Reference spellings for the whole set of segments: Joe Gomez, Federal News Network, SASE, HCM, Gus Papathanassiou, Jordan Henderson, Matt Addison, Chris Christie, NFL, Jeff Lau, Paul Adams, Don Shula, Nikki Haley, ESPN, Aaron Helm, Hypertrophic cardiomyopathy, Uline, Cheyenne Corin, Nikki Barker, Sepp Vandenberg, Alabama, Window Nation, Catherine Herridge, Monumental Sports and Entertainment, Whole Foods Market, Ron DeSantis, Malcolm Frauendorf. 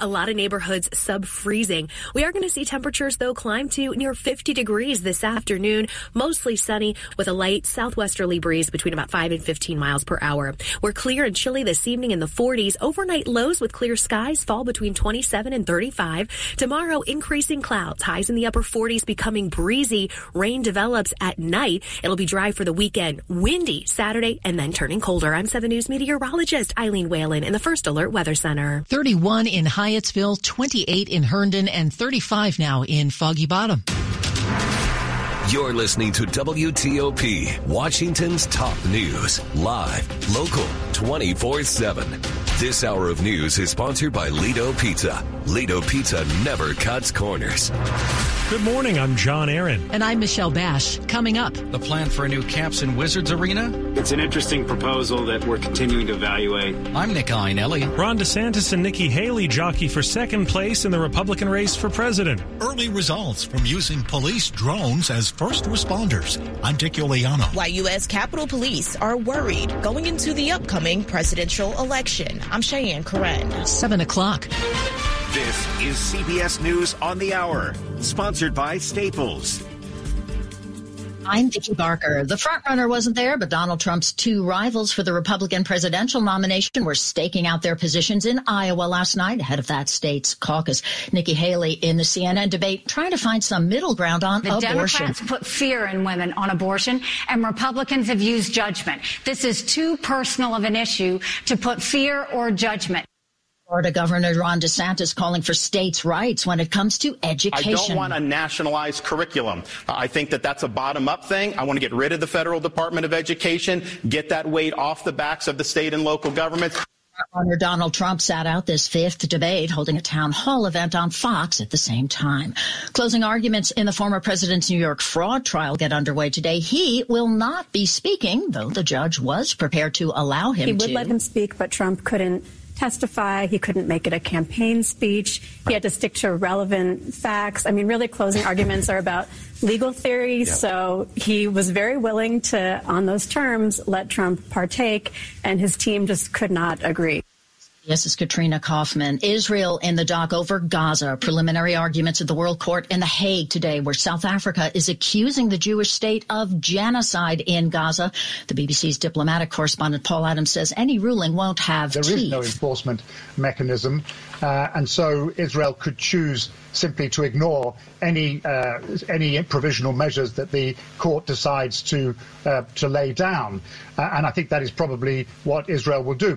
A lot of neighborhoods sub-freezing. We are going to see temperatures, though, climb to near 50 degrees this afternoon. Mostly sunny with a light southwesterly breeze between about 5 and 15 miles per hour. We're clear and chilly this evening in the 40s. Overnight lows with clear skies fall between 27 and 35. Tomorrow, increasing clouds. Highs in the upper 40s becoming breezy. Rain develops at night. It'll be dry for the weekend. Windy Saturday and then turning colder. I'm 7 News meteorologist Eileen Whalen in the First Alert Weather Center. 31 in Hyattsville, 28 in Herndon, and 35 now in Foggy Bottom. You're listening to WTOP, Washington's top news, live, local, 24/7. This hour of news is sponsored by Ledo Pizza. Ledo Pizza never cuts corners. Good morning, I'm John Aaron. And I'm Michelle Bash. Coming up, the plan for a new Caps and Wizards arena? It's an interesting proposal that we're continuing to evaluate. I'm Nick Iannelli. Ron DeSantis and Nikki Haley jockey for second place in the Republican race for president. Early results from using police drones as first responders. I'm Dick Uliano. Why U.S. Capitol Police are worried going into the upcoming presidential election. I'm Cheyenne Corin. 7 o'clock. This is CBS News on the Hour, sponsored by Staples. I'm Nikki Barker. The frontrunner wasn't there, but Donald Trump's two rivals for the Republican presidential nomination were staking out their positions in Iowa last night ahead of that state's caucus. Nikki Haley in the CNN debate trying to find some middle ground on abortion. The Democrats put fear in women on abortion, and Republicans have used judgment. This is too personal of an issue to put fear or judgment. Florida Governor Ron DeSantis calling for states' rights when it comes to education. I don't want a nationalized curriculum. I think that's a bottom-up thing. I want to get rid of the federal Department of Education, get that weight off the backs of the state and local governments. Governor Donald Trump sat out this fifth debate, holding a town hall event on Fox at the same time. Closing arguments in the former president's New York fraud trial get underway today. He will not be speaking, though the judge was prepared to allow him to. He would let him speak, but Trump couldn't testify. He couldn't make it a campaign speech. He had to stick to relevant facts. I mean, really closing arguments are about legal theory. Yep. So he was very willing to, on those terms, let Trump partake, and his team just could not agree. Yes, it's Katrina Kaufman. Israel in the dock over Gaza. Preliminary arguments at the World Court in The Hague today, where South Africa is accusing the Jewish state of genocide in Gaza. The BBC's diplomatic correspondent Paul Adams says any ruling won't have teeth. There is no enforcement mechanism, and so Israel could choose simply to ignore any provisional measures that the court decides to lay down, and I think that is probably what Israel will do.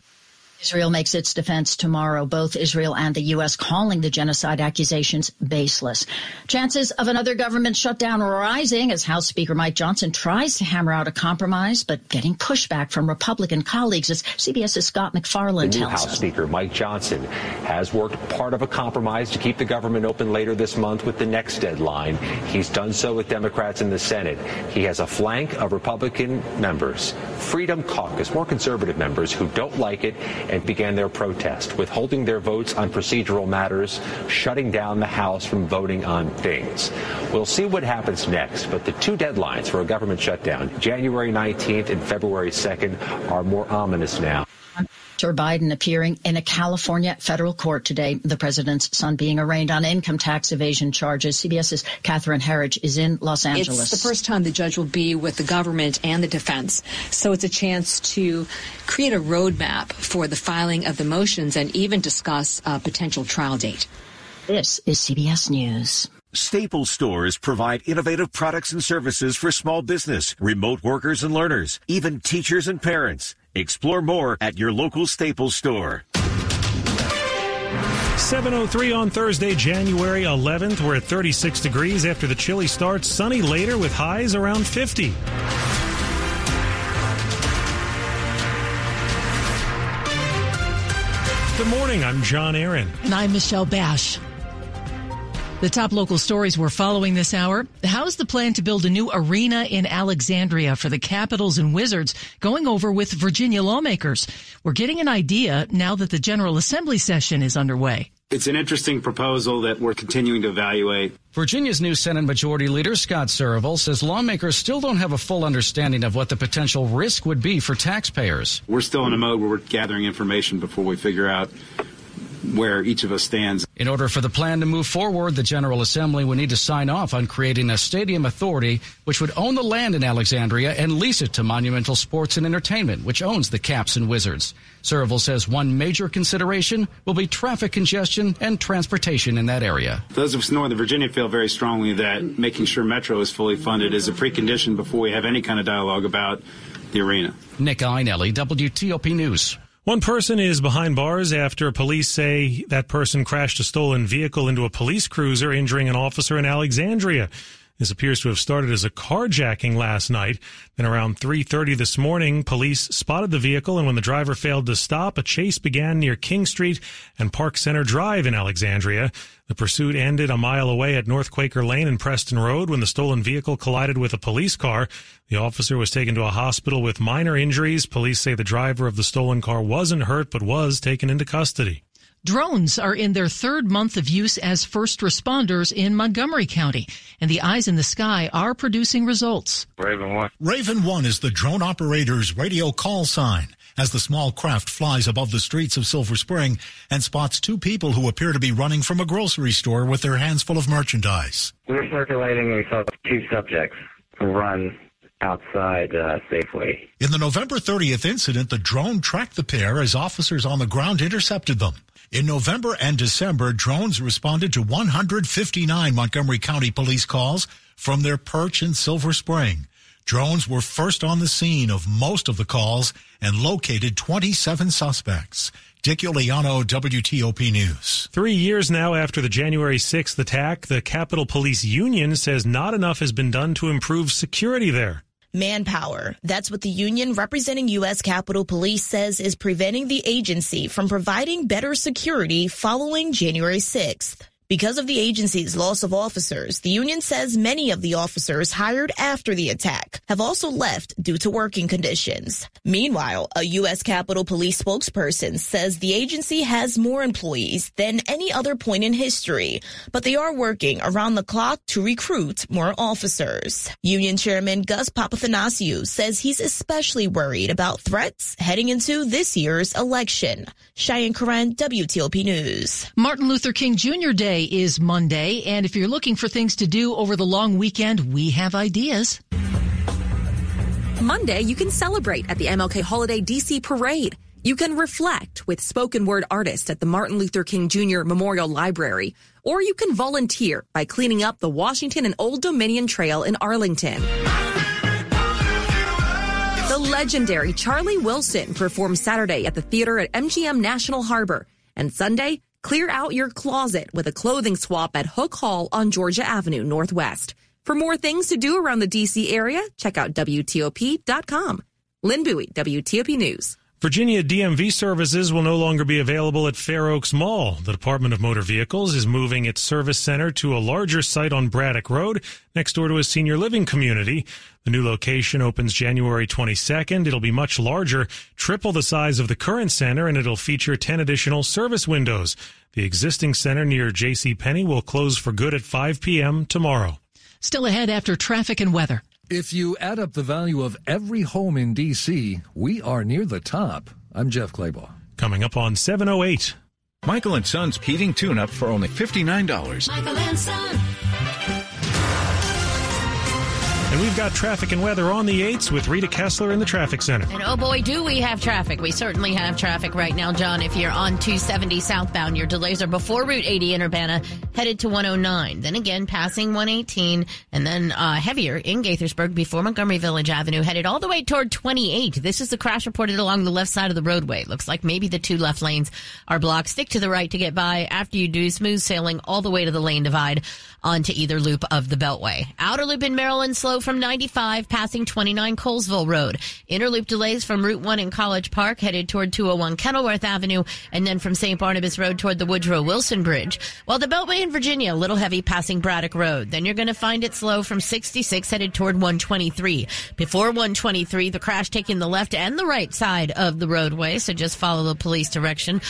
Israel makes its defense tomorrow, both Israel and the U.S. calling the genocide accusations baseless. Chances of another government shutdown rising as House Speaker Mike Johnson tries to hammer out a compromise, but getting pushback from Republican colleagues, as CBS's Scott MacFarlane tells us. House Speaker Mike Johnson has worked part of a compromise to keep the government open later this month with the next deadline. He's done so with Democrats in the Senate. He has a flank of Republican members, Freedom Caucus, more conservative members who don't like it, and began their protest, withholding their votes on procedural matters, shutting down the House from voting on things. We'll see what happens next, but the two deadlines for a government shutdown, January 19th and February 2nd, are more ominous now. Joe Biden appearing in a California federal court today. The president's son being arraigned on income tax evasion charges. CBS's Catherine Herridge is in Los Angeles. It's the first time the judge will be with the government and the defense. So it's a chance to create a roadmap for the filing of the motions and even discuss a potential trial date. This is CBS News. Staples stores provide innovative products and services for small business, remote workers and learners, even teachers and parents. Explore more at your local Staples store. 7:03 on Thursday, January 11th. We're at 36 degrees after the chilly starts. Sunny later with highs around 50. Good morning. I'm John Aaron. And I'm Michelle Bash. The top local stories we're following this hour. How's the plan to build a new arena in Alexandria for the Capitals and Wizards going over with Virginia lawmakers? We're getting an idea now that the General Assembly session is underway. It's an interesting proposal that we're continuing to evaluate. Virginia's new Senate Majority Leader Scott Surovell says lawmakers still don't have a full understanding of what the potential risk would be for taxpayers. We're still in a mode where we're gathering information before we figure out where each of us stands. In order for the plan to move forward, the General Assembly would need to sign off on creating a stadium authority, which would own the land in Alexandria and lease it to Monumental Sports and Entertainment, which owns the Caps and Wizards. Surovell says one major consideration will be traffic congestion and transportation in that area. Those of us north of Virginia feel very strongly that making sure Metro is fully funded is a precondition before we have any kind of dialogue about the arena. Nick Iannelli, WTOP News. One person is behind bars after police say that person crashed a stolen vehicle into a police cruiser, injuring an officer in Alexandria. This appears to have started as a carjacking last night. Then around 3:30 this morning, police spotted the vehicle, and when the driver failed to stop, a chase began near King Street and Park Center Drive in Alexandria. The pursuit ended a mile away at North Quaker Lane and Preston Road when the stolen vehicle collided with a police car. The officer was taken to a hospital with minor injuries. Police say the driver of the stolen car wasn't hurt but was taken into custody. Drones are in their third month of use as first responders in Montgomery County, and the eyes in the sky are producing results. Raven 1. Raven 1 is the drone operator's radio call sign. As the small craft flies above the streets of Silver Spring and spots two people who appear to be running from a grocery store with their hands full of merchandise. We were circulating and we saw two subjects run outside safely. In the November 30th incident, the drone tracked the pair as officers on the ground intercepted them. In November and December, drones responded to 159 Montgomery County police calls from their perch in Silver Spring. Drones were first on the scene of most of the calls and located 27 suspects. Dick Uliano, WTOP News. 3 years now after the January 6th attack, the Capitol Police Union says not enough has been done to improve security there. Manpower. That's what the union representing U.S. Capitol Police says is preventing the agency from providing better security following January 6th. Because of the agency's loss of officers, the union says many of the officers hired after the attack have also left due to working conditions. Meanwhile, a U.S. Capitol Police spokesperson says the agency has more employees than any other point in history, but they are working around the clock to recruit more officers. Union Chairman Gus Papathanassiou says he's especially worried about threats heading into this year's election. Cheyenne Corin, WTOP News. Martin Luther King Jr. Day is Monday, and if you're looking for things to do over the long weekend, we have ideas. Monday, you can celebrate at the MLK Holiday D.C. Parade. You can reflect with spoken word artists at the Martin Luther King Jr. Memorial Library, or you can volunteer by cleaning up the Washington and Old Dominion Trail in Arlington. The legendary Charlie Wilson performs Saturday at the theater at MGM National Harbor, and Sunday, clear out your closet with a clothing swap at Hook Hall on Georgia Avenue Northwest. For more things to do around the D.C. area, check out WTOP.com. Lynn Bowie, WTOP News. Virginia DMV services will no longer be available at Fair Oaks Mall. The Department of Motor Vehicles is moving its service center to a larger site on Braddock Road, next door to a senior living community. The new location opens January 22nd. It'll be much larger, triple the size of the current center, and it'll feature 10 additional service windows. The existing center near JCPenney will close for good at 5 p.m. tomorrow. Still ahead after traffic and weather. If you add up the value of every home in D.C., we are near the top. I'm Jeff Claybaugh. Coming up on 7:08. Michael & Son's heating tune-up for only $59. Michael & Son. And we've got traffic and weather on the 8s with Rita Kessler in the traffic center. And oh boy, do we have traffic. We certainly have traffic right now, John. If you're on 270 southbound, your delays are before Route 80 in Urbana, headed to 109. Then again, passing 118, and then heavier in Gaithersburg before Montgomery Village Avenue, headed all the way toward 28. This is the crash reported along the left side of the roadway. Looks like maybe the two left lanes are blocked. Stick to the right to get by. After you do, smooth sailing all the way to the lane divide onto either loop of the Beltway. Outer loop in Maryland, slow slow from 95 passing 29 Colesville Road. Interloop delays from Route 1 in College Park headed toward 201 Kenilworth Avenue and then from St. Barnabas Road toward the Woodrow Wilson Bridge. While the Beltway in Virginia, a little heavy passing Braddock Road. Then you're going to find it slow from 66 headed toward 123. Before 123, the crash taking the left and the right side of the roadway, so just follow the police direction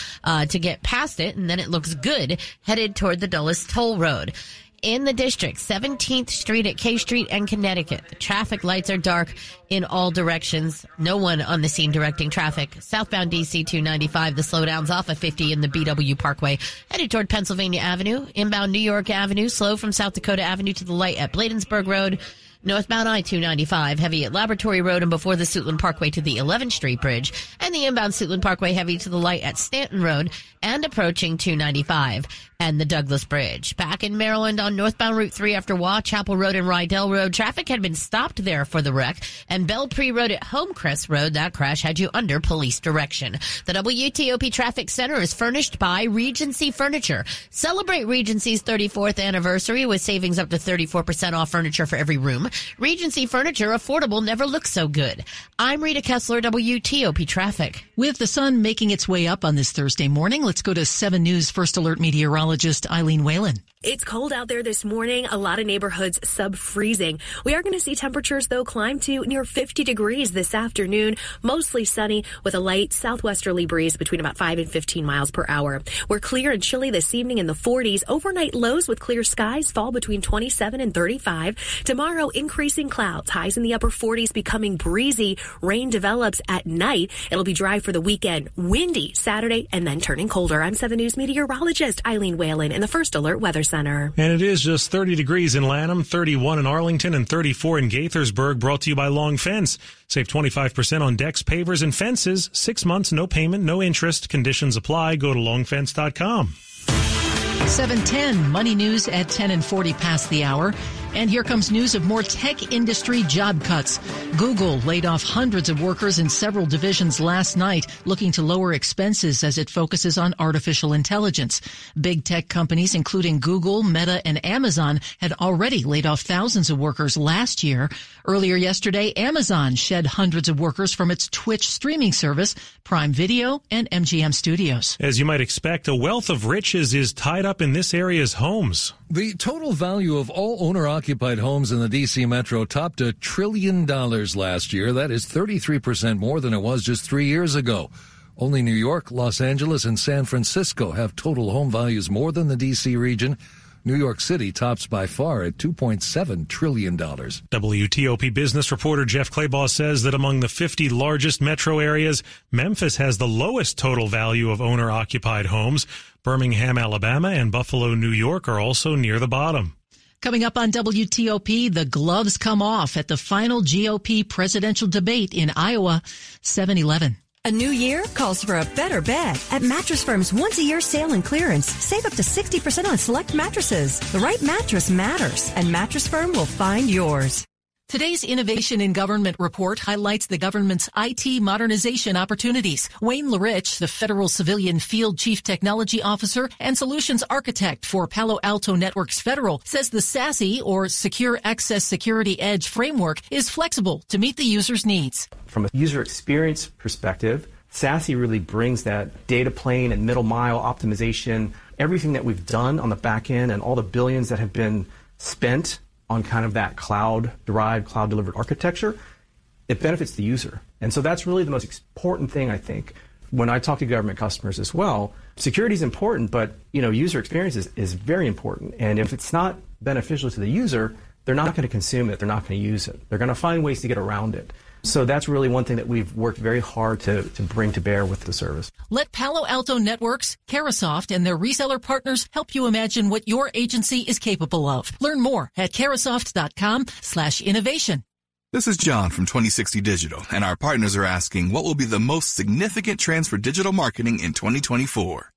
to get past it, and then it looks good headed toward the Dulles Toll Road. In the district, 17th Street at K Street and Connecticut. The traffic lights are dark in all directions. No one on the scene directing traffic. Southbound D.C. 295, the slowdowns off of 50 in the BW Parkway. Headed toward Pennsylvania Avenue. Inbound New York Avenue, slow from South Dakota Avenue to the light at Bladensburg Road. Northbound I-295, heavy at Laboratory Road and before the Suitland Parkway to the 11th Street Bridge, and the inbound Suitland Parkway heavy to the light at Stanton Road and approaching 295 and the Douglas Bridge. Back in Maryland on northbound Route 3 after Waugh, Chapel Road and Rydell Road, traffic had been stopped there for the wreck, and Belpre Road at Homecrest Road, that crash had you under police direction. The WTOP Traffic Center is furnished by Regency Furniture. Celebrate Regency's 34th anniversary with savings up to 34% off furniture for every room. Regency Furniture, affordable, never looks so good. I'm Rita Kessler, WTOP Traffic. With the sun making its way up on this Thursday morning, let's go to 7 News First Alert meteorologist Eileen Whalen. It's cold out there this morning. A lot of neighborhoods sub-freezing. We are going to see temperatures, though, climb to near 50 degrees this afternoon. Mostly sunny with a light southwesterly breeze between about 5 and 15 miles per hour. We're clear and chilly this evening in the 40s. Overnight lows with clear skies fall between 27 and 35. Tomorrow, increasing clouds. Highs in the upper 40s becoming breezy. Rain develops at night. It'll be dry for the weekend. Windy Saturday and then turning colder. I'm 7 News meteorologist Eileen Whalen in the First Alert Weather Center. And it is just 30 degrees in Lanham, 31 in Arlington, and 34 in Gaithersburg. Brought to you by Long Fence. Save 25% on decks, pavers, and fences. 6 months, no payment, no interest. Conditions apply. Go to longfence.com. 7:10, Money News at 10 and 40 past the hour. And here comes news of more tech industry job cuts. Google laid off hundreds of workers in several divisions last night, looking to lower expenses as it focuses on artificial intelligence. Big tech companies, including Google, Meta, and Amazon, had already laid off thousands of workers last year. Earlier yesterday, Amazon shed hundreds of workers from its Twitch streaming service, Prime Video, and MGM Studios. As you might expect, a wealth of riches is tied up in this area's homes. The total value of all owner-occupied homes in the D.C. metro topped $1 trillion last year. That is 33% more than it was just 3 years ago. Only New York, Los Angeles, and San Francisco have total home values more than the D.C. region. New York City tops by far at $2.7 trillion. WTOP business reporter Jeff Claybaugh says that among the 50 largest metro areas, Memphis has the lowest total value of owner-occupied homes. Birmingham, Alabama, and Buffalo, New York are also near the bottom. Coming up on WTOP, the gloves come off at the final GOP presidential debate in Iowa, 7-11. A new year calls for a better bed. At Mattress Firm's once-a-year sale and clearance, save up to 60% on select mattresses. The right mattress matters, and Mattress Firm will find yours. Today's Innovation in Government report highlights the government's IT modernization opportunities. Wayne LaRich, the Federal Civilian Field Chief Technology Officer and Solutions Architect for Palo Alto Networks Federal, says the SASE, or Secure Access Security Edge framework, is flexible to meet the user's needs. From a user experience perspective, SASE really brings that data plane and middle mile optimization, everything that we've done on the back end and all the billions that have been spent on kind of that cloud-derived, cloud-delivered architecture, it benefits the user. And so that's really the most important thing, I think, when I talk to government customers as well. Security is important, but user experience is very important. And if it's not beneficial to the user, they're not going to consume it. They're not going to use it. They're going to find ways to get around it. So that's really one thing that we've worked very hard to bring to bear with the service. Let Palo Alto Networks, Carahsoft, and their reseller partners help you imagine what your agency is capable of. Learn more at Carahsoft.com/innovation. This is John from 2060 Digital, and our partners are asking what will be the most significant trends for digital marketing in 2024.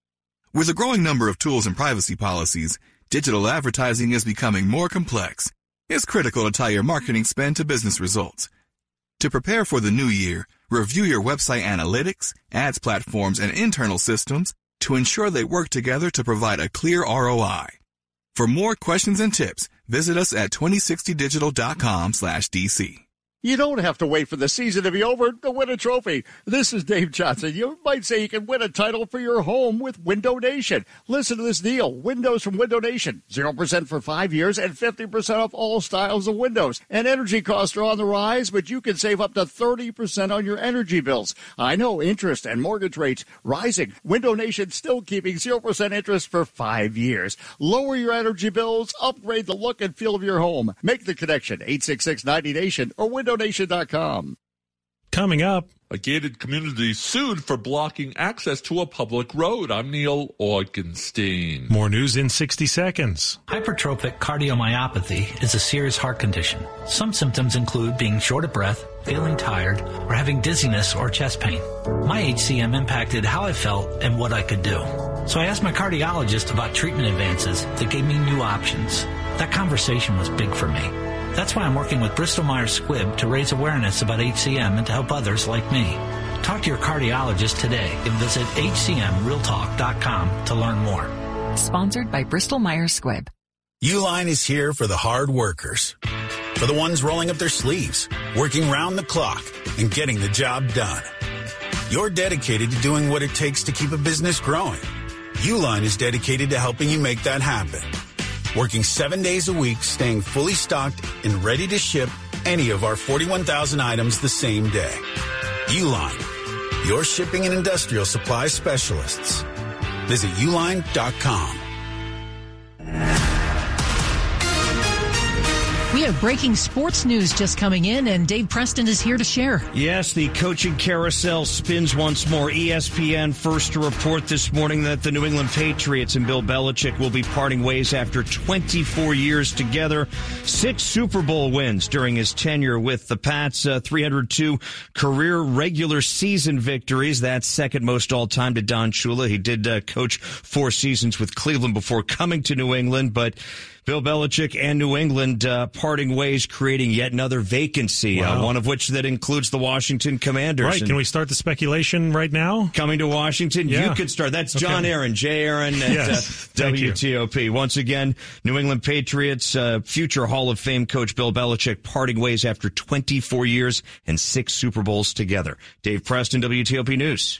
With a growing number of tools and privacy policies, digital advertising is becoming more complex. It's critical to tie your marketing spend to business results. To prepare for the new year, review your website analytics, ads platforms, and internal systems to ensure they work together to provide a clear ROI. For more questions and tips, Visit us at 2060digital.com/DC. You don't have to wait for the season to be over to win a trophy. This is Dave Johnson. You might say you can win a title for your home with Window Nation. Listen to this deal. Windows from Window Nation. 0% for 5 years and 50% off all styles of windows. And energy costs are on the rise, but you can save up to 30% on your energy bills. I know, interest and mortgage rates rising. Window Nation still keeping 0% interest for 5 years. Lower your energy bills. Upgrade the look and feel of your home. Make the connection. 866-90-NATION or Window Nation.com. Coming up, a gated community sued for blocking access to a public road. I'm Neil Augenstein. More news in 60 seconds. Hypertrophic cardiomyopathy is a serious heart condition. Some symptoms include being short of breath, feeling tired, or having dizziness or chest pain. My HCM impacted how I felt and what I could do. So I asked my cardiologist about treatment advances that gave me new options. That conversation was big for me. That's why I'm working with Bristol Myers Squibb to raise awareness about HCM and to help others like me. Talk to your cardiologist today and visit hcmrealtalk.com to learn more. Sponsored by Bristol Myers Squibb. Uline is here for the hard workers, for the ones rolling up their sleeves, working round the clock, and getting the job done. You're dedicated to doing what it takes to keep a business growing. Uline is dedicated to helping you make that happen. Working 7 days a week, staying fully stocked and ready to ship any of our 41,000 items the same day. Uline, your shipping and industrial supply specialists. Visit uline.com. We have breaking sports news just coming in, and Dave Preston is here to share. Yes, the coaching carousel spins once more. ESPN first to report this morning that the New England Patriots and Bill Belichick will be parting ways after 24 years together. 6 Super Bowl wins during his tenure with the Pats, 302 career regular season victories. That's second most all-time to Don Shula. He did coach 4 seasons with Cleveland before coming to New England, but Bill Belichick and New England parting ways, creating yet another vacancy, one of which that includes the Washington Commanders. Right, can we start the speculation right now? Coming to Washington? Yeah. You could start. That's okay. John Aaron, J. Aaron at WTOP. You. Once again, New England Patriots, future Hall of Fame coach Bill Belichick parting ways after 24 years and 6 Super Bowls together. Dave Preston, WTOP News.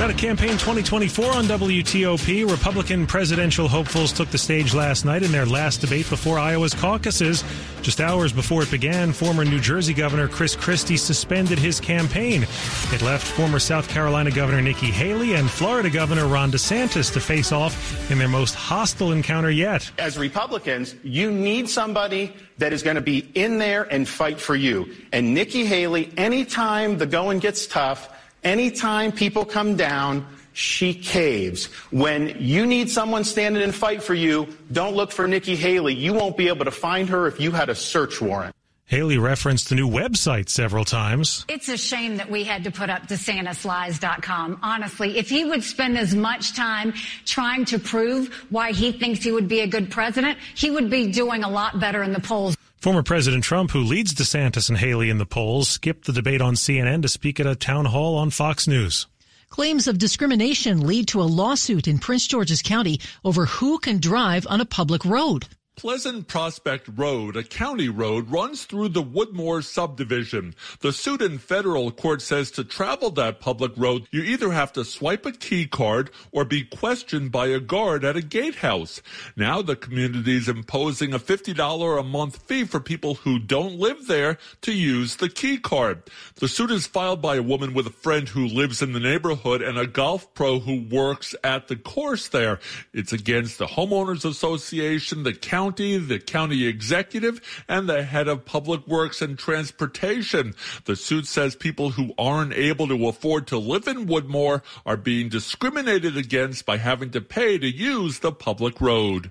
Out of campaign 2024 on WTOP, Republican presidential hopefuls took the stage last night in their last debate before Iowa's caucuses. Just hours before it began, former New Jersey Governor Chris Christie suspended his campaign. It left former South Carolina Governor Nikki Haley and Florida Governor Ron DeSantis to face off in their most hostile encounter yet. As Republicans, you need somebody that is going to be in there and fight for you. And Nikki Haley, anytime the going gets tough, anytime people come down, she caves. When you need someone standing and fight for you, don't look for Nikki Haley. You won't be able to find her if you had a search warrant. Haley referenced the new website several times. It's a shame that we had to put up DeSantisLies.com. Honestly, if he would spend as much time trying to prove why he thinks he would be a good president, he would be doing a lot better in the polls. Former President Trump, who leads DeSantis and Haley in the polls, skipped the debate on CNN to speak at a town hall on Fox News. Claims of discrimination lead to a lawsuit in Prince George's County over who can drive on a public road. Pleasant Prospect Road, a county road, runs through the Woodmore subdivision. The suit in federal court says to travel that public road, you either have to swipe a key card or be questioned by a guard at a gatehouse. Now the community's imposing a $50 a month fee for people who don't live there to use the key card. The suit is filed by a woman with a friend who lives in the neighborhood and a golf pro who works at the course there. It's against the Homeowners Association, the county, the county executive, and the head of public works and transportation. The suit says people who aren't able to afford to live in Woodmore are being discriminated against by having to pay to use the public road.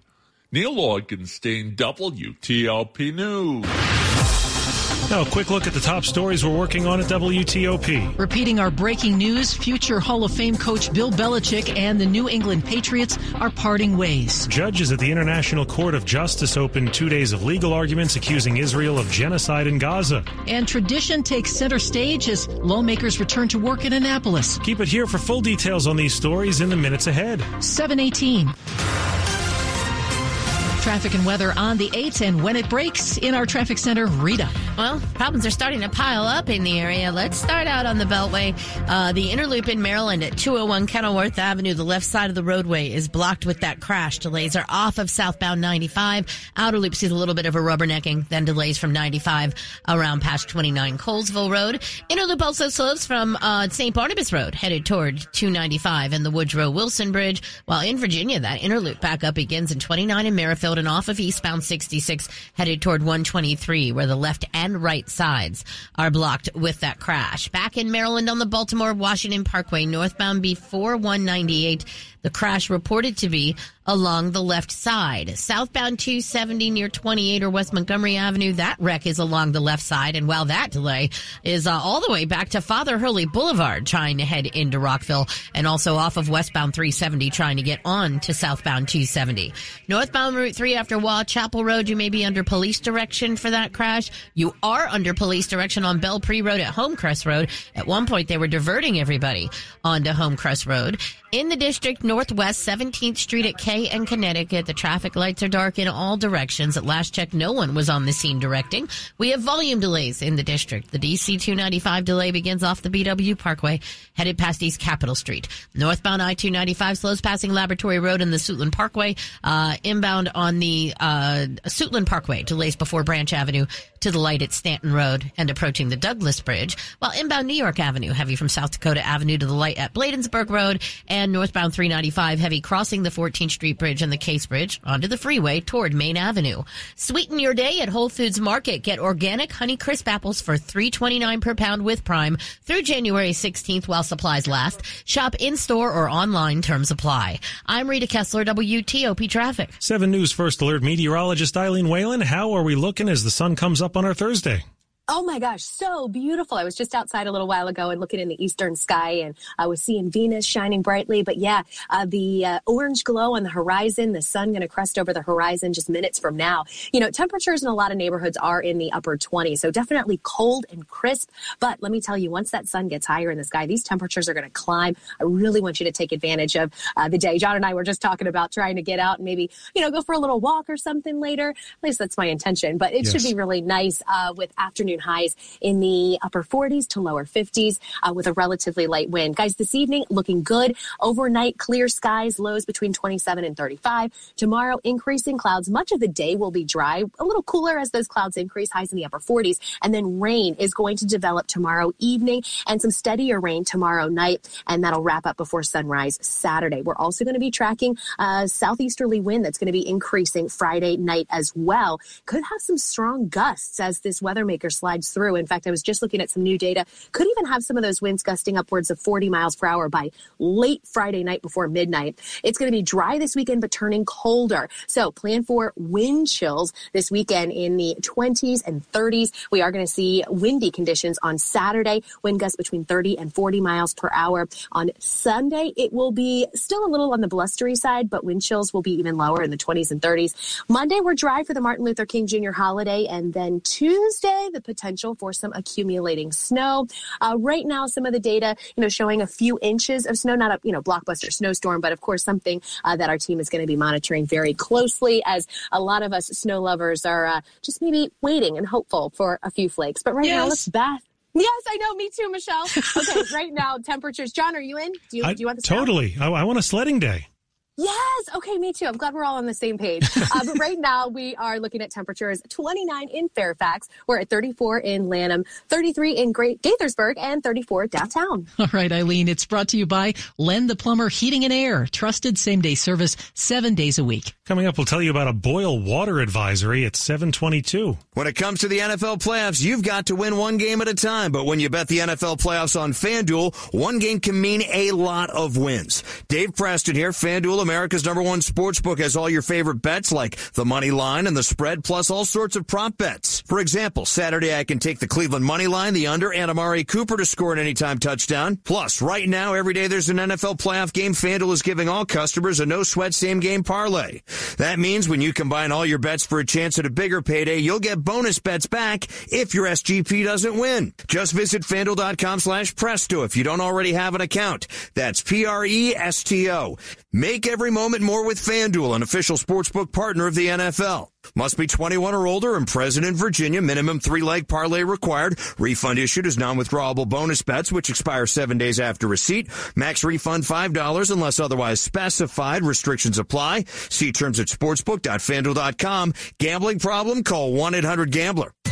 Neil Augenstein, WTOP News. Now, a quick look at the top stories we're working on at WTOP. Repeating our breaking news, future Hall of Fame coach Bill Belichick and the New England Patriots are parting ways. Judges at the International Court of Justice opened 2 days of legal arguments accusing Israel of genocide in Gaza. And tradition takes center stage as lawmakers return to work in Annapolis. Keep it here for full details on these stories in the minutes ahead. 7:18. Traffic and weather on the 8th and when it breaks in our traffic center, Rita. Well, problems are starting to pile up in the area. Let's start out on the Beltway. The inner loop in Maryland at 201 Kenilworth Avenue. The left side of the roadway is blocked with that crash. Delays are off of southbound 95. Outer loop sees a little bit of a rubbernecking, then delays from 95 around past 29 Colesville Road. Inner loop also slows from St. Barnabas Road headed toward 295 and the Woodrow-Wilson Bridge. While in Virginia, that inner loop back up begins in 29 in Merrifield and off of eastbound 66 headed toward 123 where the left and right sides are blocked with that crash. Back in Maryland on the Baltimore-Washington Parkway, northbound before 198. The crash reported to be along the left side. Southbound 270 near 28 or West Montgomery Avenue. That wreck is along the left side. And while that delay is all the way back to Father Hurley Boulevard trying to head into Rockville and also off of westbound 370 trying to get on to southbound 270. Northbound Route 3 after Waugh Chapel Road, you may be under police direction for that crash. You are under police direction on Belle Pre Road at Homecrest Road. At one point, they were diverting everybody onto Homecrest Road. In the district, northwest 17th Street at K and Connecticut, the traffic lights are dark in all directions. At last check, no one was on the scene directing. We have volume delays in the district. The D.C. 295 delay begins off the BW Parkway, headed past East Capitol Street. Northbound I-295 slows passing Laboratory Road and the Suitland Parkway. Inbound on the Suitland Parkway, delays before Branch Avenue to the light at Stanton Road and approaching the Douglas Bridge. While inbound New York Avenue, heavy from South Dakota Avenue to the light at Bladensburg Road. And northbound 395 heavy crossing the 14th Street Bridge and the Case Bridge onto the freeway toward Main Avenue. Sweeten your day at Whole Foods Market. Get organic Honeycrisp apples for $3.29 per pound with Prime through January 16th while supplies last. Shop in-store or online. Terms apply. I'm Rita Kessler, WTOP Traffic. 7 News First Alert meteorologist Eileen Whalen. How are we looking as the sun comes up on our Thursday? Oh, my gosh, so beautiful. I was just outside a little while ago and looking in the eastern sky, and I was seeing Venus shining brightly. But, yeah, the orange glow on the horizon, the sun going to crest over the horizon just minutes from now. You know, temperatures in a lot of neighborhoods are in the upper 20s, so definitely cold and crisp. But let me tell you, once that sun gets higher in the sky, these temperatures are going to climb. I really want you to take advantage of the day. John and I were just talking about trying to get out and maybe, you know, go for a little walk or something later. At least that's my intention. But it should be really nice with afternoon highs in the upper 40s to lower 50s with a relatively light wind. Guys, this evening looking good. Overnight clear skies, lows between 27 and 35. Tomorrow increasing clouds. Much of the day will be dry, a little cooler as those clouds increase, highs in the upper 40s. And then rain is going to develop tomorrow evening and some steadier rain tomorrow night. And that'll wrap up before sunrise Saturday. We're also going to be tracking a southeasterly wind that's going to be increasing Friday night as well. Could have some strong gusts as this weather maker slides through. In fact, I was just looking at some new data. Could even have some of those winds gusting upwards of 40 miles per hour by late Friday night before midnight. It's going to be dry this weekend, but turning colder. So plan for wind chills this weekend in the 20s and 30s. We are going to see windy conditions on Saturday, wind gusts between 30 and 40 miles per hour. On Sunday, it will be still a little on the blustery side, but wind chills will be even lower in the 20s and 30s. Monday, we're dry for the Martin Luther King Jr. holiday. And then Tuesday, the potential for some accumulating snow. Right now, some of the data, you know, showing a few inches of snow, not a, you know, blockbuster snowstorm, but of course something that our team is going to be monitoring very closely as a lot of us snow lovers are just maybe waiting and hopeful for a few flakes. But right now, let's bask. Yes, I know. Me too, Michelle. Okay, right now, temperatures. John, are you in? Do you want the snow? Totally. I want a sledding day. Yes. Okay, me too. I'm glad we're all on the same page. But right now we are looking at temperatures 29 in Fairfax. We're at 34 in Lanham, 33 in Great Gaithersburg, and 34 downtown. All right, Eileen, it's brought to you by Len the Plumber Heating and Air. Trusted same-day service 7 days a week. Coming up, we'll tell you about a boil water advisory at 7:22. When it comes to the NFL playoffs, you've got to win one game at a time. But when you bet the NFL playoffs on FanDuel, one game can mean a lot of wins. Dave Preston here, FanDuel, America's #1 sportsbook, has all your favorite bets like the money line and the spread, plus all sorts of prop bets. For example, Saturday I can take the Cleveland money line, the under, and Amari Cooper to score an anytime touchdown. Plus, right now, every day there's an NFL playoff game. FanDuel is giving all customers a no-sweat same-game parlay. That means when you combine all your bets for a chance at a bigger payday, you'll get bonus bets back if your SGP doesn't win. Just visit FanDuel.com/Presto if you don't already have an account. That's Presto. Make every every moment more with FanDuel, an official sportsbook partner of the NFL. Must be 21 or older and present in Virginia. Minimum three-leg parlay required. Refund issued as non-withdrawable bonus bets, which expire 7 days after receipt. Max refund $5 unless otherwise specified. Restrictions apply. See terms at sportsbook.fanduel.com. Gambling problem? Call 1-800-GAMBLER.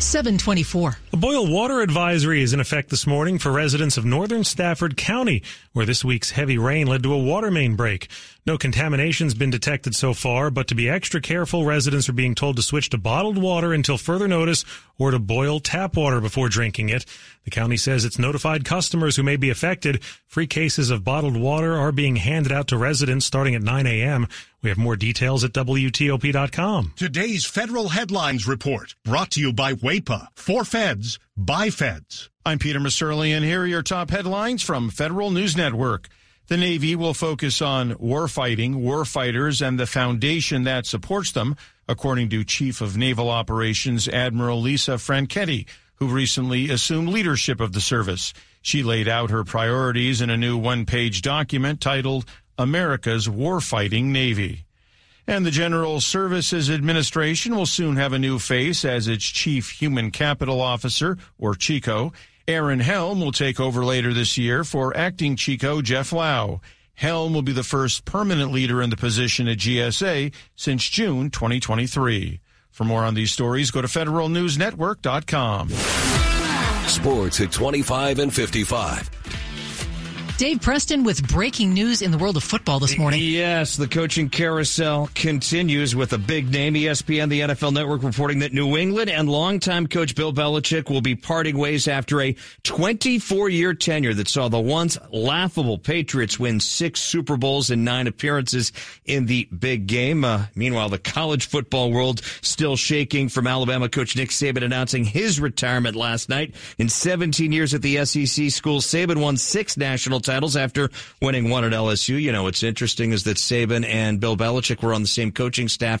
724. A boil water advisory is in effect this morning for residents of northern Stafford County, where this week's heavy rain led to a water main break. No contamination's been detected so far, but to be extra careful, residents are being told to switch to bottled water until further notice or to boil tap water before drinking it. The county says it's notified customers who may be affected. Free cases of bottled water are being handed out to residents starting at 9 a.m. We have more details at WTOP.com. Today's Federal Headlines Report, brought to you by WEPA, for feds, by feds. I'm Peter Masurli, and here are your top headlines from Federal News Network. The Navy will focus on warfighting, warfighters, and the foundation that supports them, according to Chief of Naval Operations Admiral Lisa Franchetti, who recently assumed leadership of the service. She laid out her priorities in a new one-page document titled America's Warfighting Navy. And the General Services Administration will soon have a new face as its Chief Human Capital Officer, or CHICO. Aaron Helm will take over later this year for acting CHICO Jeff Lau. Helm will be the first permanent leader in the position at GSA since June 2023. For more on these stories, go to federalnewsnetwork.com. Sports at 25 and 55. Dave Preston with breaking news in the world of football this morning. Yes, the coaching carousel continues with a big name. ESPN, the NFL Network, reporting that New England and longtime coach Bill Belichick will be parting ways after a 24-year tenure that saw the once laughable Patriots win 6 Super Bowls and 9 appearances in the big game. Meanwhile, the college football world still shaking from Alabama coach Nick Saban announcing his retirement last night. In 17 years at the SEC school, Saban won 6 national titles after winning one at LSU. You know, what's interesting is that Saban and Bill Belichick were on the same coaching staff